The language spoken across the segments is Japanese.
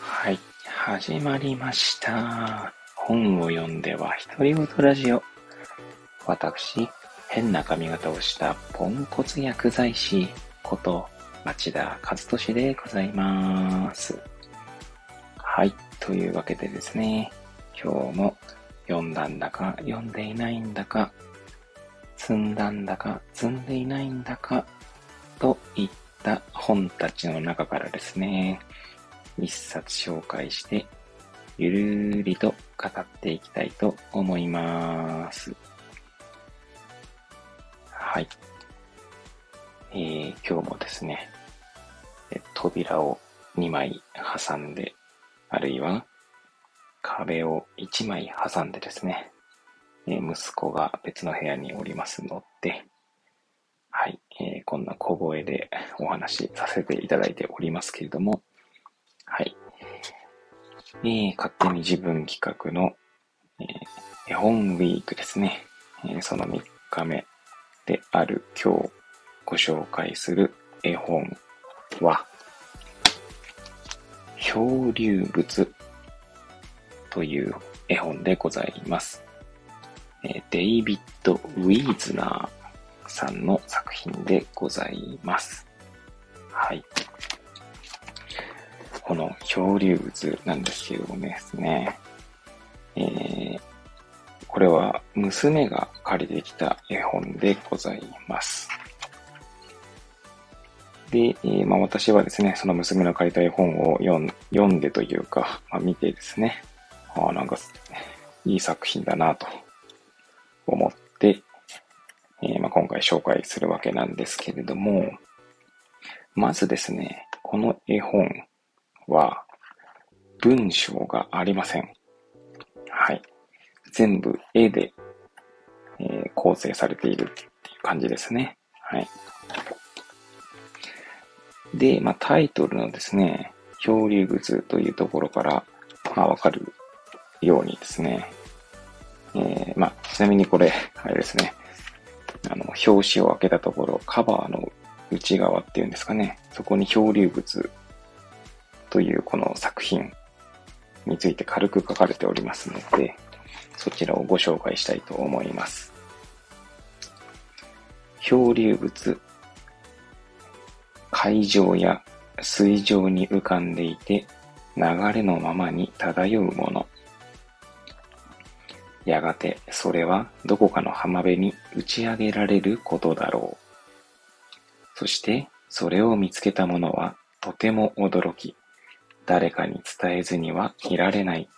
はい、始まりました。本を読んでは独り言ラジオ。私、変な髪型をしたポンコツ薬剤師こと町田和俊でございます。はい、というわけでですね、今日も読んだんだか読んでいないんだか、積んだんだか積んでいないんだかといった本たちの中からですね、一冊紹介してゆるりと語っていきたいと思います。はい、今日もですね、扉を2枚挟んで、あるいは壁を1枚挟んでですね、息子が別の部屋におりますので、はい、こんな小声でお話しさせていただいておりますけれども、はい、勝手に自分企画の、絵本ウィークですね、その3日目である今日ご紹介する絵本は、漂流物という絵本でございます。デイビッド・ウィーズナーさんの作品でございます。はい。この漂流物なんですけどもですね、これは娘が借りてきた絵本でございます。で、私はですね、その娘の借りた絵本を読んでというか、見てですね、なんかいい作品だなと思って、今回紹介するわけなんですけれども、まずですね、この絵本は文章がありません。はい。全部絵で、構成されているっていう感じですね。はい。で、タイトルのですね、漂流物というところから、わかるようにですね、ちなみにこれ、あれですね、表紙を開けたところ、カバーの内側っていうんですかね、そこに漂流物というこの作品について軽く書かれておりますので、そちらをご紹介したいと思います。漂流物、海上や水上に浮かんでいて、流れのままに漂うもの。やがてそれはどこかの浜辺に打ち上げられることだろう。そしてそれを見つけた者はとても驚き、誰かに伝えずにはいられない。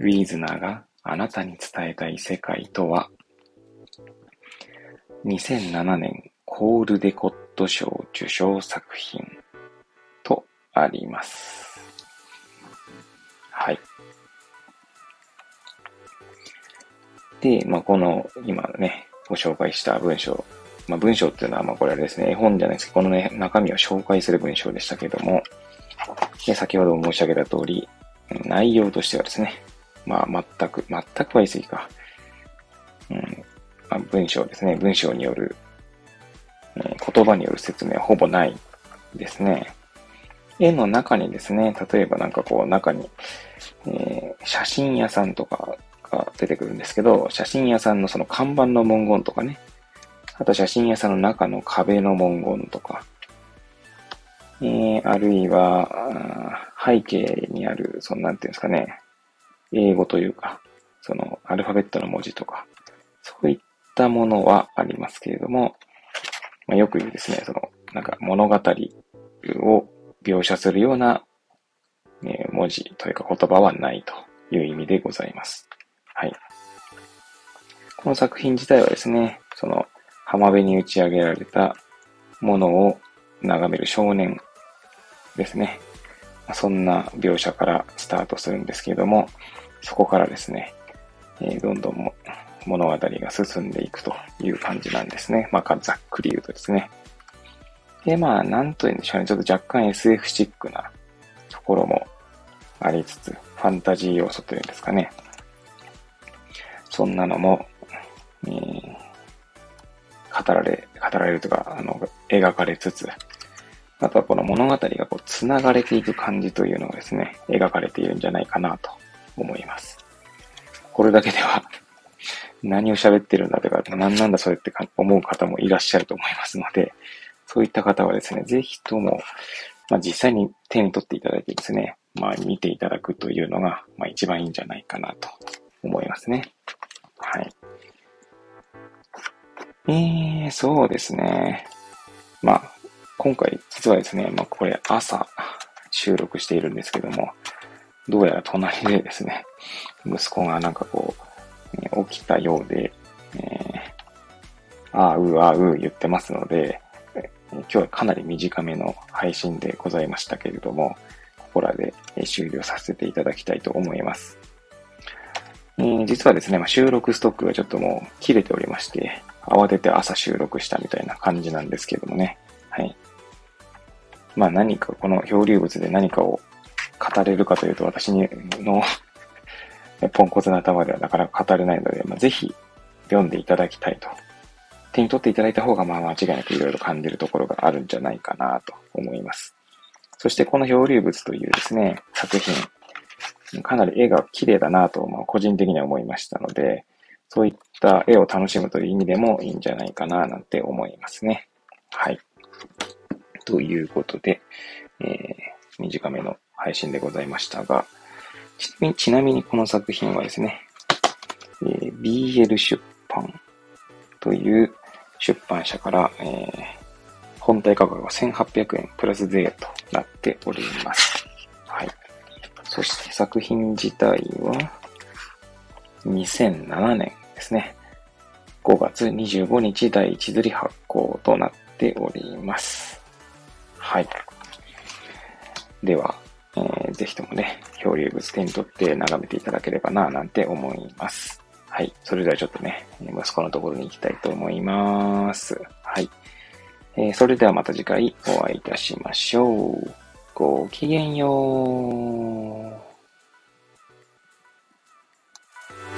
ウィーズナーがあなたに伝えたい世界とは、2007年コールデコット賞受賞作品とあります。はい。で、この今ね、ご紹介した文章。文章っていうのはこれあれですね、絵本じゃないですけど、このね、中身を紹介する文章でしたけども、で、先ほど申し上げた通り、内容としてはですね、全くは言い過ぎか。文章ですね、文章による、言葉による説明はほぼないですね。絵の中にですね、例えば中に、写真屋さんとかが出てくるんですけど、写真屋さんのその看板の文言とかね、あと写真屋さんの中の壁の文言とか、あるいは背景にある、そのなんていうんですかね、英語というか、そのアルファベットの文字とか、そういったものはありますけれども、よく言うですね、その物語を描写するような文字というか言葉はないという意味でございます。はい。この作品自体はですね、その浜辺に打ち上げられたものを眺める少年ですね。そんな描写からスタートするんですけれども、そこからですね、どんどん物語が進んでいくという感じなんですね。ざっくり言うとですね。で、なんと言うんでしょうね。ちょっと若干 SF チックなところもありつつ、ファンタジー要素というんですかね。そんなのも、語られるとか、描かれつつ、あとはこの物語がこう繋がれていく感じというのがですね、描かれているんじゃないかなと思います。これだけでは何を喋ってるんだとか、何なんだそれって思う方もいらっしゃると思いますので、そういった方はですね、ぜひとも、実際に手に取っていただいてですね、見ていただくというのが、一番いいんじゃないかなと思いますね。はい。そうですね。今回、実はですね、これ朝収録しているんですけども、どうやら隣でですね、息子がなんかこう、起きたようで、言ってますので、今日はかなり短めの配信でございましたけれども、ここらで終了させていただきたいと思います。実はですね、収録ストックがちょっともう切れておりまして、慌てて朝収録したみたいな感じなんですけどもね。はい。何かこの漂流物で何かを語れるかというと、私のポンコツな頭ではなかなか語れないので、ぜひ読んでいただきたいと。手に取っていただいた方が間違いなくいろいろ感じるところがあるんじゃないかなと思います。そしてこの漂流物というですね、作品、かなり絵が綺麗だなと、個人的には思いましたので、そういった絵を楽しむという意味でもいいんじゃないかななんて思いますね。はい。ということで、短めの配信でございましたが、ちなみにこの作品はですね、BL 出版という出版社から、本体価格は1800円プラス税となっております。はい。そして作品自体は2007年ですね。5月25日第一刷り発行となっております。はい。では、ぜひともね、漂流物手に取って眺めていただければな、なんて思います。はい。それではちょっとね、息子のところに行きたいと思います。はい。それではまた次回お会いいたしましょう。ごきげんよう。